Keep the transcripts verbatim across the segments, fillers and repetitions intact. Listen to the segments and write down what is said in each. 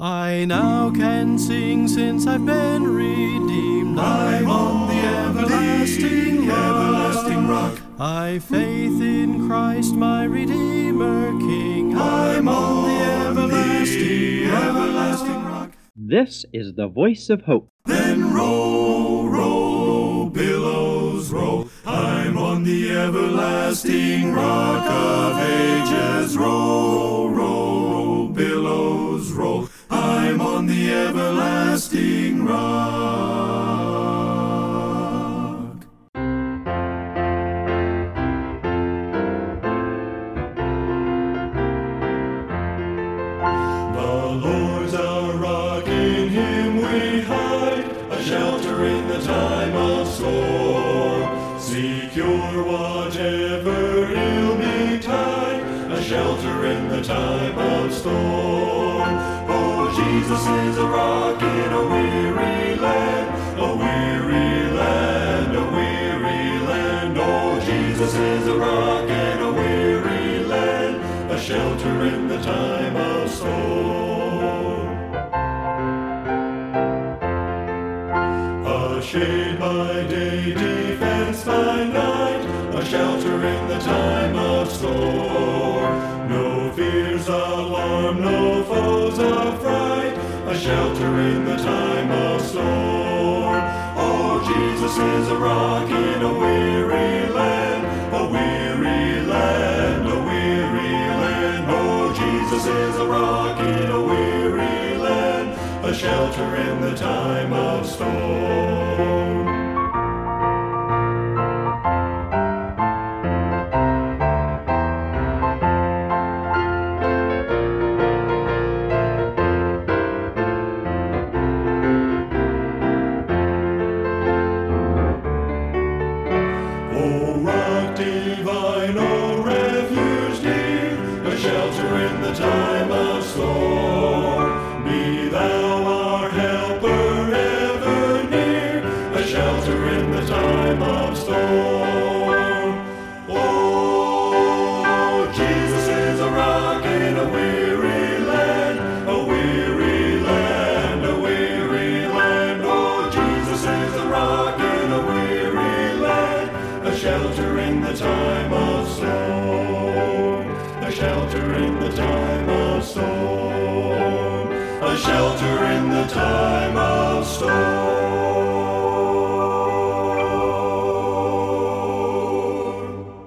I now can sing since I've been redeemed. I'm on the everlasting, everlasting rock. I've faith in Christ, my Redeemer King. I'm on the everlasting, everlasting rock. This is the Voice of Hope. Then roll, roll, billows roll. I'm on the everlasting rock of ages. Roll, roll, billows roll. I'm on the everlasting rock. The Lord's our rock, in him we hide, a shelter in the time of storm. Secure whatever ill betide, a shelter in the time of storm. Jesus is a rock in a weary land, a weary land, a weary land. Oh, Jesus is a rock in a weary land, a shelter in the time of storm. A shade by day, defense by night, a shelter in the time of storm. No fears alarm, no foes affright, a shelter in the time of storm. Oh, Jesus is a rock in a weary land, a weary land, a weary land. Oh, Jesus is a rock in a weary land, a shelter in the time of storm. Shelter in the time of storm.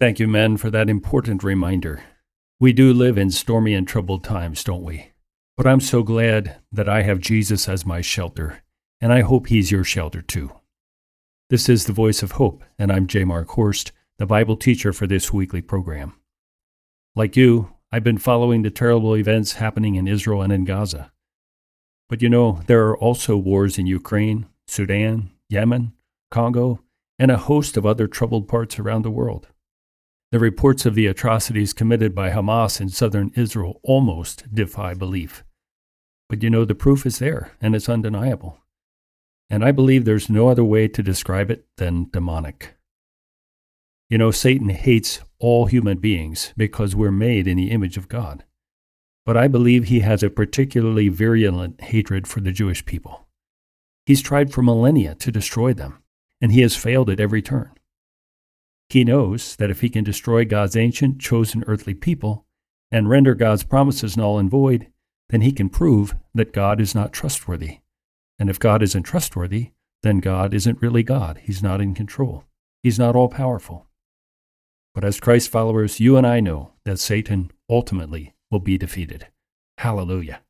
Thank you, men, for that important reminder. We do live in stormy and troubled times, don't we? But I'm so glad that I have Jesus as my shelter, and I hope he's your shelter too. This is the Voice of Hope, and I'm J. Mark Horst, the Bible teacher for this weekly program. Like you, I've been following the terrible events happening in Israel and in Gaza. But you know, there are also wars in Ukraine, Sudan, Yemen, Congo, and a host of other troubled parts around the world. The reports of the atrocities committed by Hamas in southern Israel almost defy belief. But you know, the proof is there, and it's undeniable. And I believe there's no other way to describe it than demonic. You know, Satan hates all human beings because we're made in the image of God. But I believe he has a particularly virulent hatred for the Jewish people. He's tried for millennia to destroy them, and he has failed at every turn. He knows that if he can destroy God's ancient, chosen earthly people and render God's promises null and void, then he can prove that God is not trustworthy. And if God isn't trustworthy, then God isn't really God. He's not in control. He's not all-powerful. But as Christ followers, you and I know that Satan ultimately will be defeated. Hallelujah.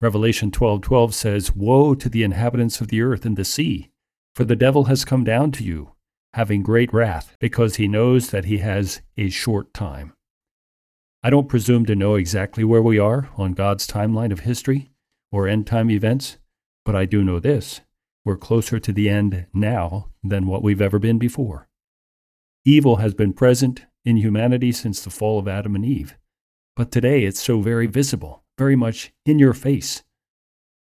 Revelation twelve twelve says, "Woe to the inhabitants of the earth and the sea, for the devil has come down to you, having great wrath, because he knows that he has a short time." I don't presume to know exactly where we are on God's timeline of history or end-time events, but I do know this: we're closer to the end now than what we've ever been before. Evil has been present in humanity since the fall of Adam and Eve, but today it's so very visible, very much in your face.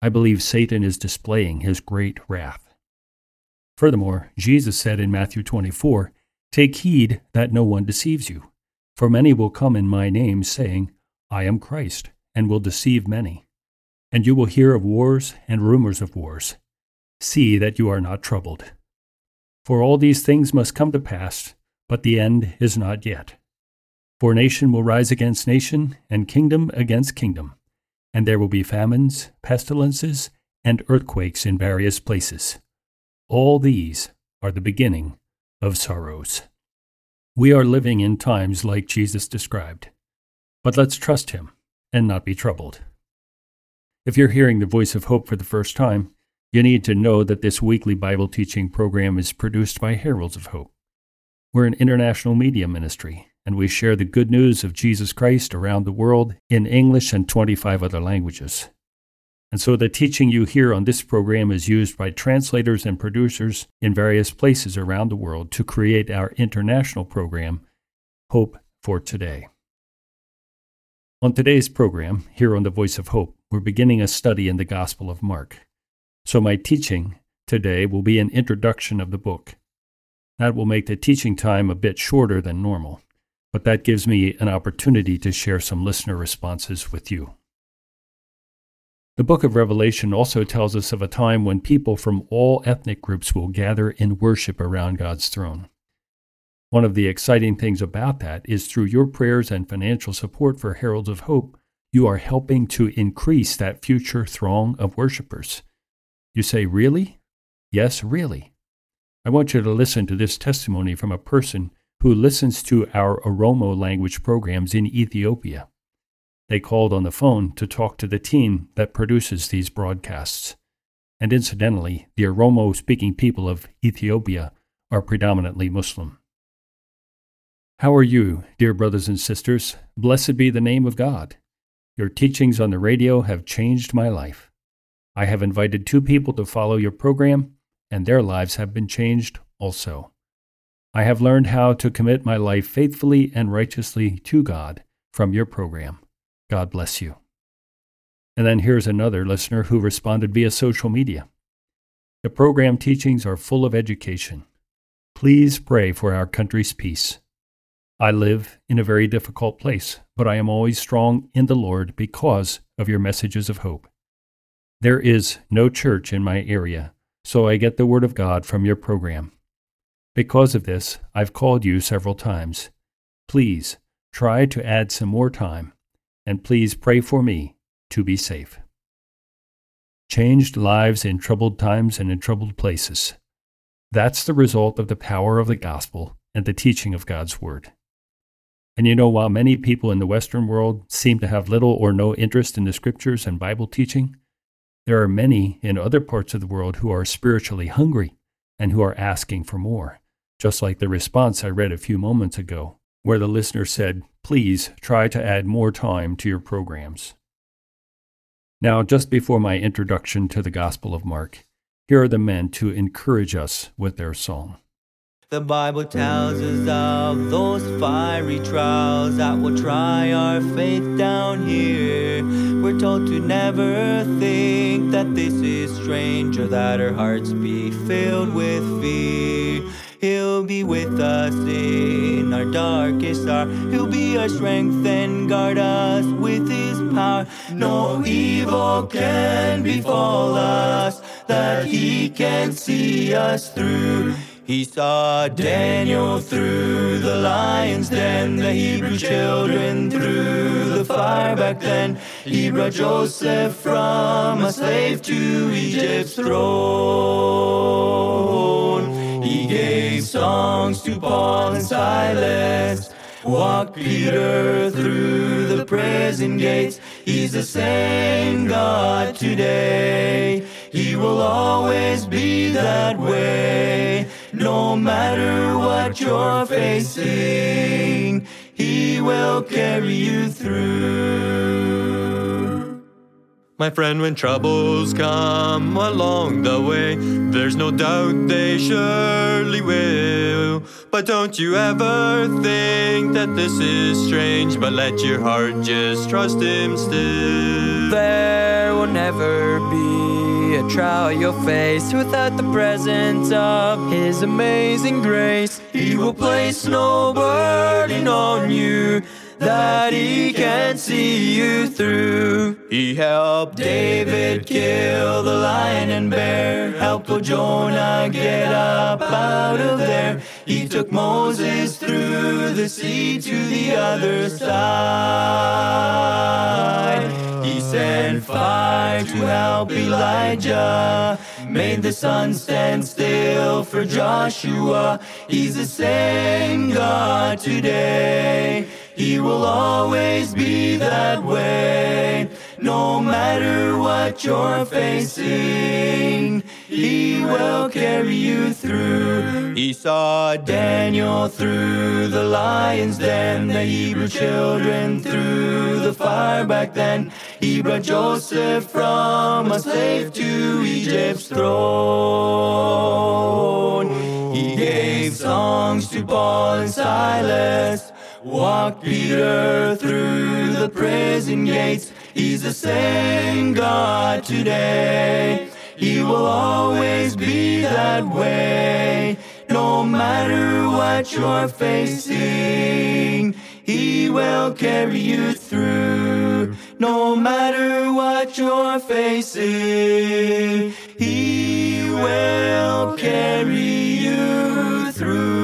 I believe Satan is displaying his great wrath. Furthermore, Jesus said in Matthew twenty-four, "Take heed that no one deceives you, for many will come in my name, saying, I am Christ, and will deceive many. And you will hear of wars and rumors of wars. See that you are not troubled. For all these things must come to pass, but the end is not yet. For nation will rise against nation, and kingdom against kingdom, and there will be famines, pestilences, and earthquakes in various places. All these are the beginning of sorrows. We are living in times like Jesus described, but let's trust him and not be troubled. If you're hearing the Voice of Hope for the first time, you need to know that this weekly Bible teaching program is produced by Heralds of Hope. We're an international media ministry, and we share the good news of Jesus Christ around the world in English and twenty-five other languages. And so the teaching you hear on this program is used by translators and producers in various places around the world to create our international program, Hope for Today. On today's program, here on the Voice of Hope, we're beginning a study in the Gospel of Mark. So my teaching today will be an introduction of the book. That will make the teaching time a bit shorter than normal, but that gives me an opportunity to share some listener responses with you. The book of Revelation also tells us of a time when people from all ethnic groups will gather in worship around God's throne. One of the exciting things about that is through your prayers and financial support for Heralds of Hope, you are helping to increase that future throng of worshipers. You say, really? Yes, really. I want you to listen to this testimony from a person who listens to our Oromo language programs in Ethiopia. They called on the phone to talk to the team that produces these broadcasts. And incidentally, the Oromo-speaking people of Ethiopia are predominantly Muslim. How are you, dear brothers and sisters? Blessed be the name of God. Your teachings on the radio have changed my life. I have invited two people to follow your program, and their lives have been changed also. I have learned how to commit my life faithfully and righteously to God from your program. God bless you. And then here's another listener who responded via social media. The program teachings are full of education. Please pray for our country's peace. I live in a very difficult place, but I am always strong in the Lord because of your messages of hope. There is no church in my area, so I get the Word of God from your program. Because of this, I've called you several times. Please try to add some more time, and please pray for me to be safe. Changed lives in troubled times and in troubled places. That's the result of the power of the gospel and the teaching of God's Word. And you know, while many people in the Western world seem to have little or no interest in the Scriptures and Bible teaching, there are many in other parts of the world who are spiritually hungry and who are asking for more, just like the response I read a few moments ago, where the listener said, please try to add more time to your programs. Now, just before my introduction to the Gospel of Mark, here are the men to encourage us with their song. The Bible tells us of those fiery trials that will try our faith down here. We're told to never think that this is strange or that our hearts be filled with fear. He'll be with us in our darkest hour. He'll be our strength and guard us with his power. No evil can befall us that he can see us through. He saw Daniel through the lion's den, the Hebrew children through the fire back then. He brought Joseph from a slave to Egypt's throne. He gave songs to Paul and Silas, walked Peter through the prison gates. He's the same God today. He will always be that way. No matter what you're facing, he will carry you through. My friend, when troubles come along the way, there's no doubt they surely will. But don't you ever think that this is strange, but let your heart just trust him still. There will never be a trial you'll face without the presence of his amazing grace. He will place no burden on you that he can see you through. He helped David kill the lion and bear, helped old Jonah get up out of there. He took Moses through the sea to the other side. He sent fire to help Elijah, made the sun stand still for Joshua. He's the same God today. He will always be that way. No matter what you're facing, he will carry you through. He saw Daniel through the lion's den, the Hebrew children through the fire back then. He brought Joseph from a slave to Egypt's throne. He gave songs to Paul and Silas, walked Peter through the prison gates. He's the same God today. He will always be that way. No matter what you're facing, he will carry you through. No matter what you're facing, he will carry you through.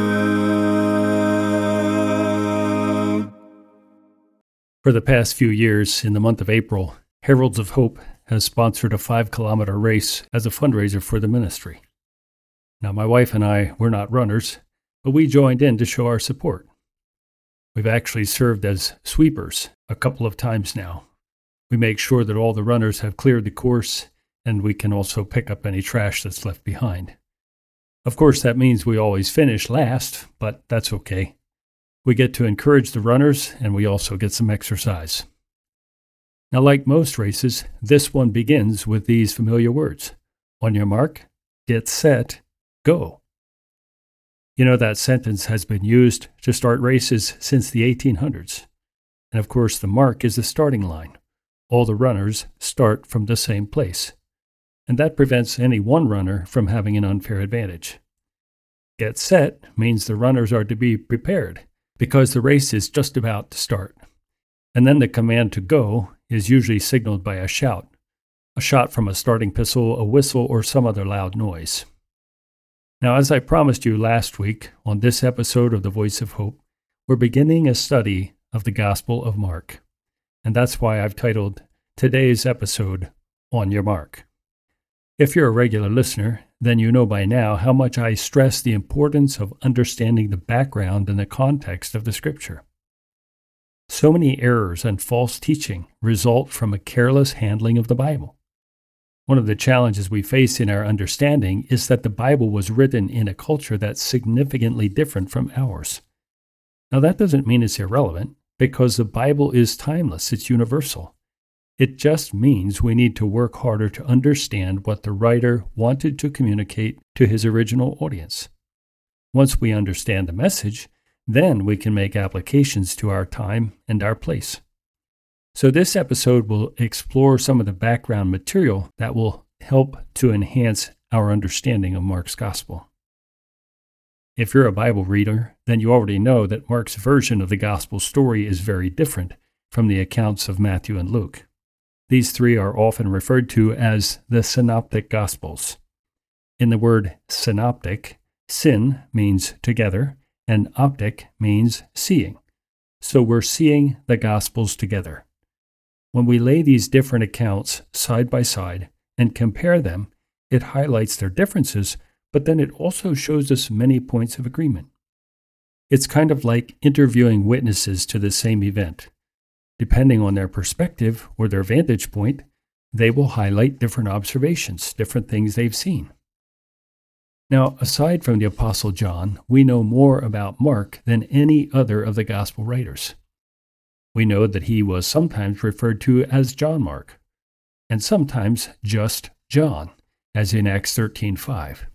For the past few years, in the month of April, Heralds of Hope has sponsored a five-kilometer race as a fundraiser for the ministry. Now, my wife and I were not runners, but we joined in to show our support. We've actually served as sweepers a couple of times now. We make sure that all the runners have cleared the course, and we can also pick up any trash that's left behind. Of course, that means we always finish last, but that's okay. We get to encourage the runners, and we also get some exercise. Now, like most races, this one begins with these familiar words. On your mark, get set, go. You know, that sentence has been used to start races since the eighteen hundreds. And of course, the mark is the starting line. All the runners start from the same place. And that prevents any one runner from having an unfair advantage. Get set means the runners are to be prepared because the race is just about to start. And then the command to go is usually signaled by a shout, a shot from a starting pistol, a whistle, or some other loud noise. Now, as I promised you last week, on this episode of The Voice of Hope, we're beginning a study of the Gospel of Mark. And that's why I've titled today's episode, On Your Mark. If you're a regular listener, then you know by now how much I stress the importance of understanding the background and the context of the Scripture. So many errors and false teaching result from a careless handling of the Bible. One of the challenges we face in our understanding is that the Bible was written in a culture that's significantly different from ours. Now, that doesn't mean it's irrelevant, because the Bible is timeless, it's universal. It just means we need to work harder to understand what the writer wanted to communicate to his original audience. Once we understand the message, then we can make applications to our time and our place. So this episode will explore some of the background material that will help to enhance our understanding of Mark's Gospel. If you're a Bible reader, then you already know that Mark's version of the Gospel story is very different from the accounts of Matthew and Luke. These three are often referred to as the Synoptic Gospels. In the word synoptic, syn means together, and optic means seeing. So we're seeing the Gospels together. When we lay these different accounts side by side and compare them, it highlights their differences, but then it also shows us many points of agreement. It's kind of like interviewing witnesses to the same event. Depending on their perspective or their vantage point, they will highlight different observations, different things they've seen. Now, aside from the Apostle John, we know more about Mark than any other of the Gospel writers. We know that he was sometimes referred to as John Mark, and sometimes just John, as in Acts thirteen five.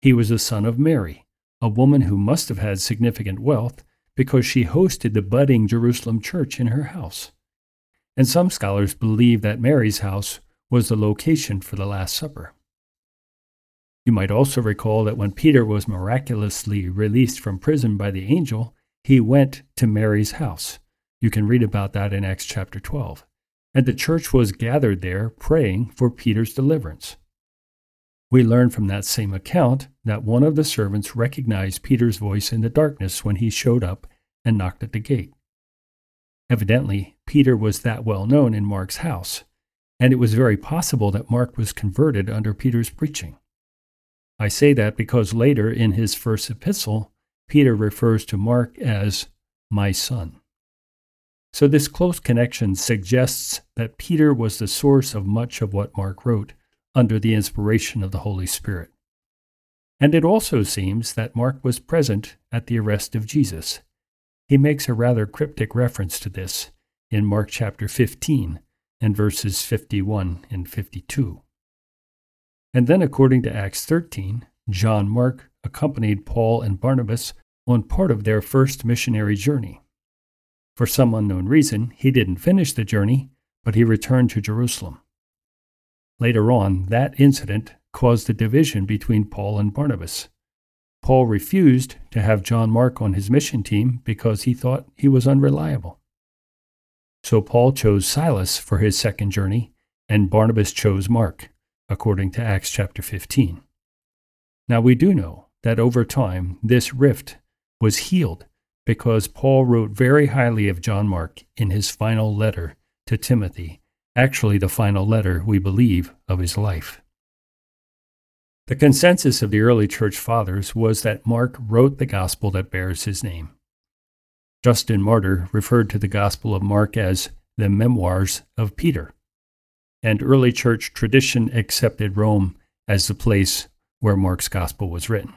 He was a son of Mary, a woman who must have had significant wealth because she hosted the budding Jerusalem church in her house. And some scholars believe that Mary's house was the location for the Last Supper. You might also recall that when Peter was miraculously released from prison by the angel, he went to Mary's house, You can read about that in Acts chapter twelve. And the church was gathered there praying for Peter's deliverance. We learn from that same account that one of the servants recognized Peter's voice in the darkness when he showed up and knocked at the gate. Evidently, Peter was that well known in Mark's house, and it was very possible that Mark was converted under Peter's preaching. I say that because later in his first epistle, Peter refers to Mark as my son. So this close connection suggests that Peter was the source of much of what Mark wrote under the inspiration of the Holy Spirit. And it also seems that Mark was present at the arrest of Jesus. He makes a rather cryptic reference to this in Mark chapter fifteen and verses fifty-one and fifty-two. And then, according to Acts thirteen, John Mark accompanied Paul and Barnabas on part of their first missionary journey. For some unknown reason, he didn't finish the journey, but he returned to Jerusalem. Later on, that incident caused a division between Paul and Barnabas. Paul refused to have John Mark on his mission team because he thought he was unreliable. So Paul chose Silas for his second journey, and Barnabas chose Mark, according to Acts chapter fifteen. Now we do know that over time this rift was healed because Paul wrote very highly of John Mark in his final letter to Timothy, actually the final letter, we believe, of his life. The consensus of the early church fathers was that Mark wrote the gospel that bears his name. Justin Martyr referred to the Gospel of Mark as the Memoirs of Peter. And early church tradition accepted Rome as the place where Mark's gospel was written.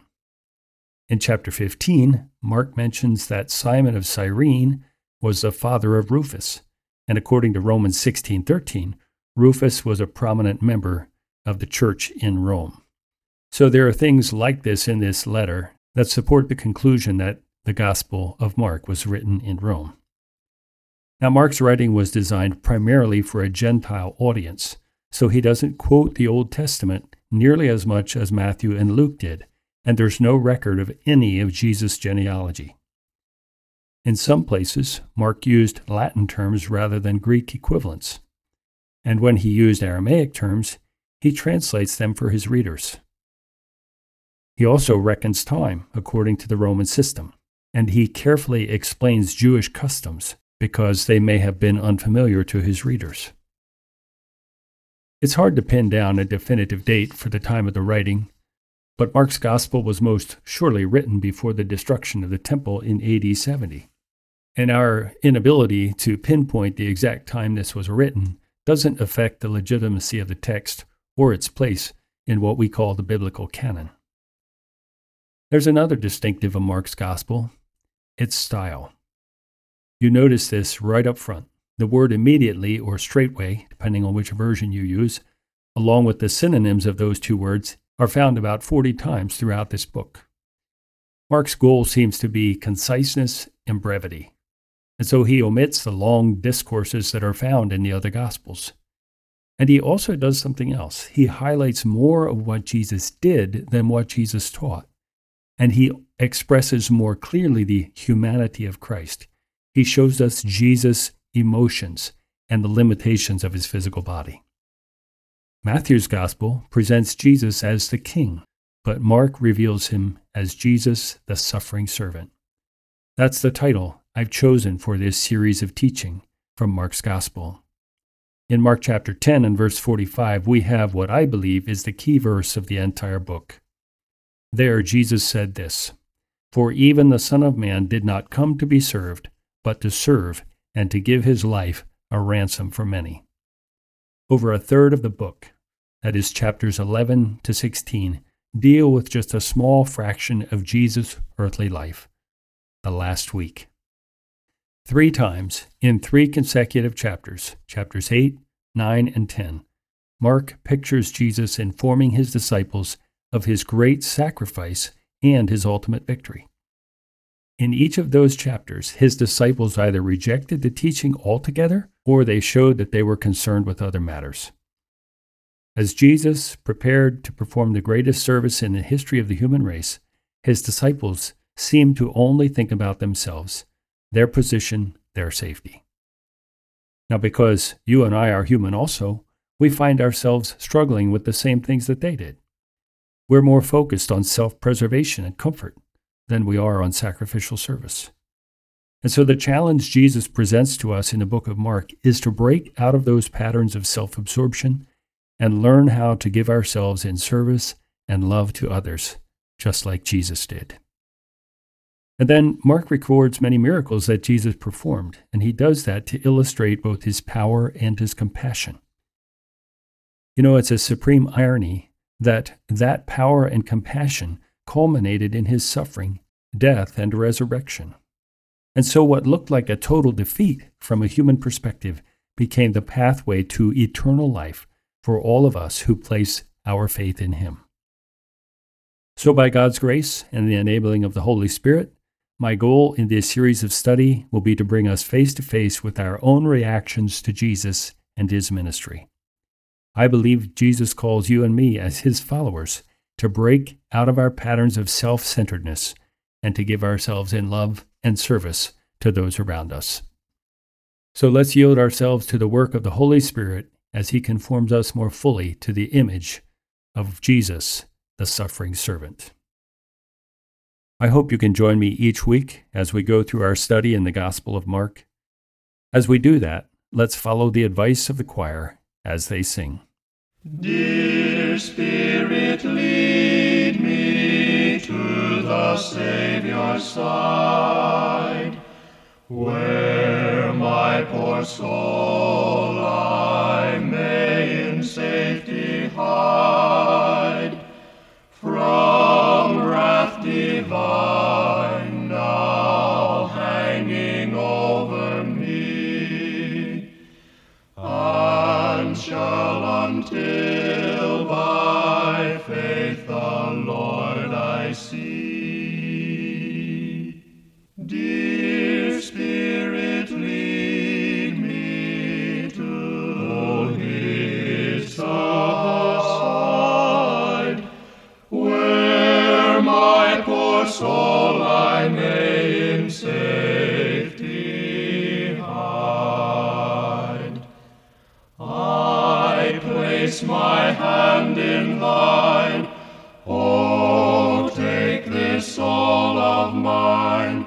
In chapter fifteen, Mark mentions that Simon of Cyrene was the father of Rufus, and according to Romans sixteen thirteen, Rufus was a prominent member of the church in Rome. So there are things like this in this letter that support the conclusion that the Gospel of Mark was written in Rome. Now, Mark's writing was designed primarily for a Gentile audience, so he doesn't quote the Old Testament nearly as much as Matthew and Luke did, and there's no record of any of Jesus' genealogy. In some places, Mark used Latin terms rather than Greek equivalents, and when he used Aramaic terms, he translates them for his readers. He also reckons time according to the Roman system, and he carefully explains Jewish customs, because they may have been unfamiliar to his readers. It's hard to pin down a definitive date for the time of the writing, but Mark's gospel was most surely written before the destruction of the temple in A D seventy. And our inability to pinpoint the exact time this was written doesn't affect the legitimacy of the text or its place in what we call the biblical canon. There's another distinctive of Mark's gospel, its style. You notice this right up front. The word immediately or straightway, depending on which version you use, along with the synonyms of those two words, are found about forty times throughout this book. Mark's goal seems to be conciseness and brevity, and so he omits the long discourses that are found in the other Gospels. And he also does something else. He highlights more of what Jesus did than what Jesus taught, and he expresses more clearly the humanity of Christ. He shows us Jesus' emotions and the limitations of his physical body. Matthew's gospel presents Jesus as the king, but Mark reveals him as Jesus, the suffering servant. That's the title I've chosen for this series of teaching from Mark's gospel. In Mark chapter ten and verse forty-five, we have what I believe is the key verse of the entire book. There Jesus said this, "For even the Son of Man did not come to be served, but to serve and to give his life a ransom for many." Over a third of the book, that is chapters eleven to sixteen, deal with just a small fraction of Jesus' earthly life, the last week. Three times in three consecutive chapters, chapters eight, nine, and ten, Mark pictures Jesus informing his disciples of his great sacrifice and his ultimate victory. In each of those chapters, his disciples either rejected the teaching altogether or they showed that they were concerned with other matters. As Jesus prepared to perform the greatest service in the history of the human race, his disciples seemed to only think about themselves, their position, their safety. Now, because you and I are human also, we find ourselves struggling with the same things that they did. We're more focused on self-preservation and comfort than we are on sacrificial service. And so the challenge Jesus presents to us in the book of Mark is to break out of those patterns of self-absorption and learn how to give ourselves in service and love to others, just like Jesus did. And then Mark records many miracles that Jesus performed, and he does that to illustrate both his power and his compassion. You know, it's a supreme irony that that power and compassion culminated in his suffering, death, and resurrection. And so what looked like a total defeat from a human perspective became the pathway to eternal life for all of us who place our faith in him. So by God's grace and the enabling of the Holy Spirit, my goal in this series of study will be to bring us face to face with our own reactions to Jesus and his ministry. I believe Jesus calls you and me as his followers to break out of our patterns of self-centeredness and to give ourselves in love and service to those around us. So let's yield ourselves to the work of the Holy Spirit as he conforms us more fully to the image of Jesus, the suffering servant. I hope you can join me each week as we go through our study in the Gospel of Mark. As we do that, let's follow the advice of the choir as they sing. Dear Spirit, lead me to the Savior's side, where my poor soul I may in safety hide. From wrath divine now hanging over me, and shall until by faith the Lord I see. Dear Spirit, lead me to his soul I may in safety hide. I place my hand in thine, oh, take this soul of mine,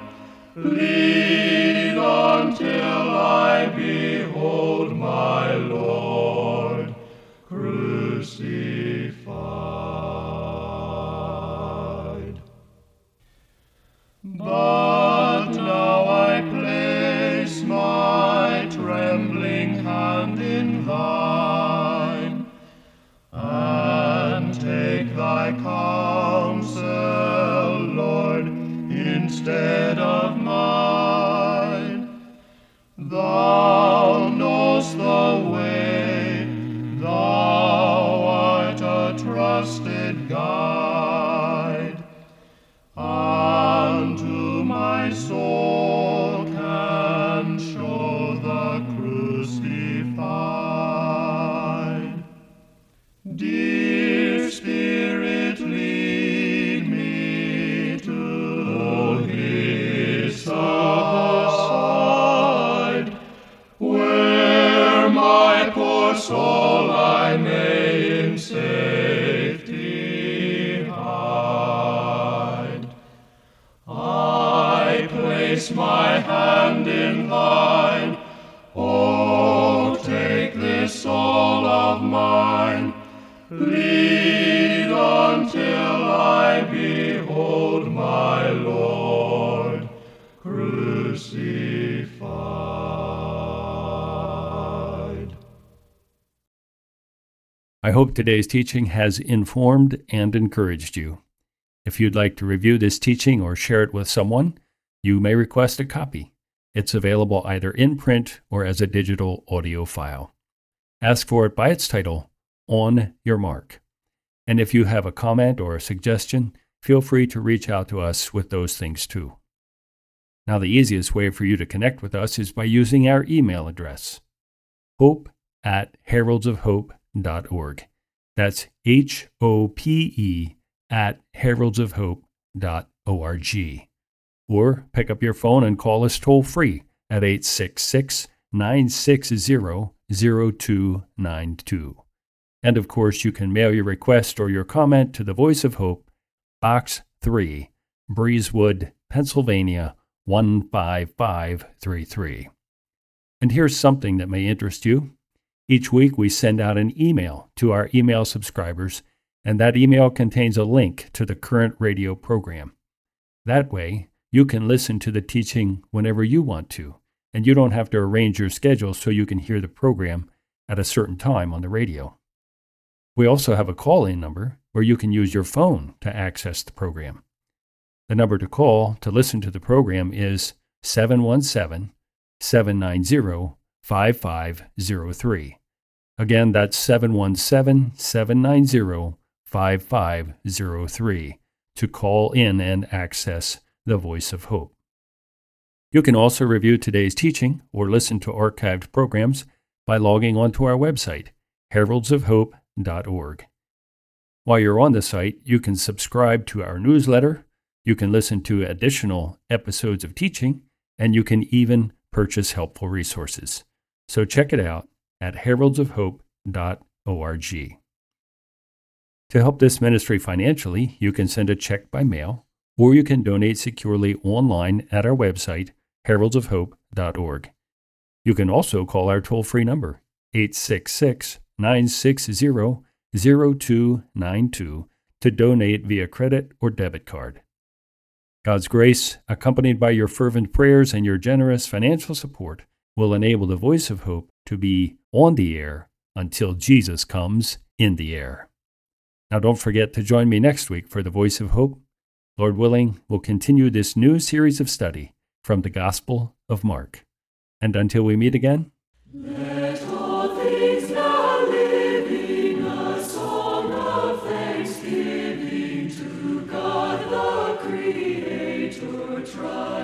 lead until I behold my Lord crucified. But now I place my trembling hand in thine, and take thy counsel, Lord, instead of mine. Thou knowest the way, thou art a trusted guide. Soul I may in safety hide. I place my hand in thine, oh, take this soul of mine, lead until I behold my Lord crucified. I hope today's teaching has informed and encouraged you. If you'd like to review this teaching or share it with someone, you may request a copy. It's available either in print or as a digital audio file. Ask for it by its title, On Your Mark. And if you have a comment or a suggestion, feel free to reach out to us with those things too. Now, the easiest way for you to connect with us is by using our email address, hope at heralds of hope. Dot org. That's H O P E at heralds of hope dot org. Or pick up your phone and call us toll free at eight six six, nine six zero, zero two nine two. And of course, you can mail your request or your comment to The Voice of Hope, Box three, Breezewood, Pennsylvania, one five five three three. And here's something that may interest you. Each week we send out an email to our email subscribers, and that email contains a link to the current radio program. That way, you can listen to the teaching whenever you want to, and you don't have to arrange your schedule so you can hear the program at a certain time on the radio. We also have a call-in number where you can use your phone to access the program. The number to call to listen to the program is seven one seven, seven nine zero, five five zero three. Again, that's seven one seven, seven nine zero, five five zero three to call in and access The Voice of Hope. You can also review today's teaching or listen to archived programs by logging onto our website, heralds of hope dot org. While you're on the site, you can subscribe to our newsletter, you can listen to additional episodes of teaching, and you can even purchase helpful resources. So check it out at heralds of hope dot org. To help this ministry financially, you can send a check by mail, or you can donate securely online at our website, heralds of hope dot org. You can also call our toll-free number, eight six six, nine six zero, zero two nine two, to donate via credit or debit card. God's grace, accompanied by your fervent prayers and your generous financial support, will enable The Voice of Hope to be on the air until Jesus comes in the air. Now don't forget to join me next week for The Voice of Hope. Lord willing, we'll continue this new series of study from the Gospel of Mark. And until we meet again, let all things now living a song of thanksgiving to God the Creator try.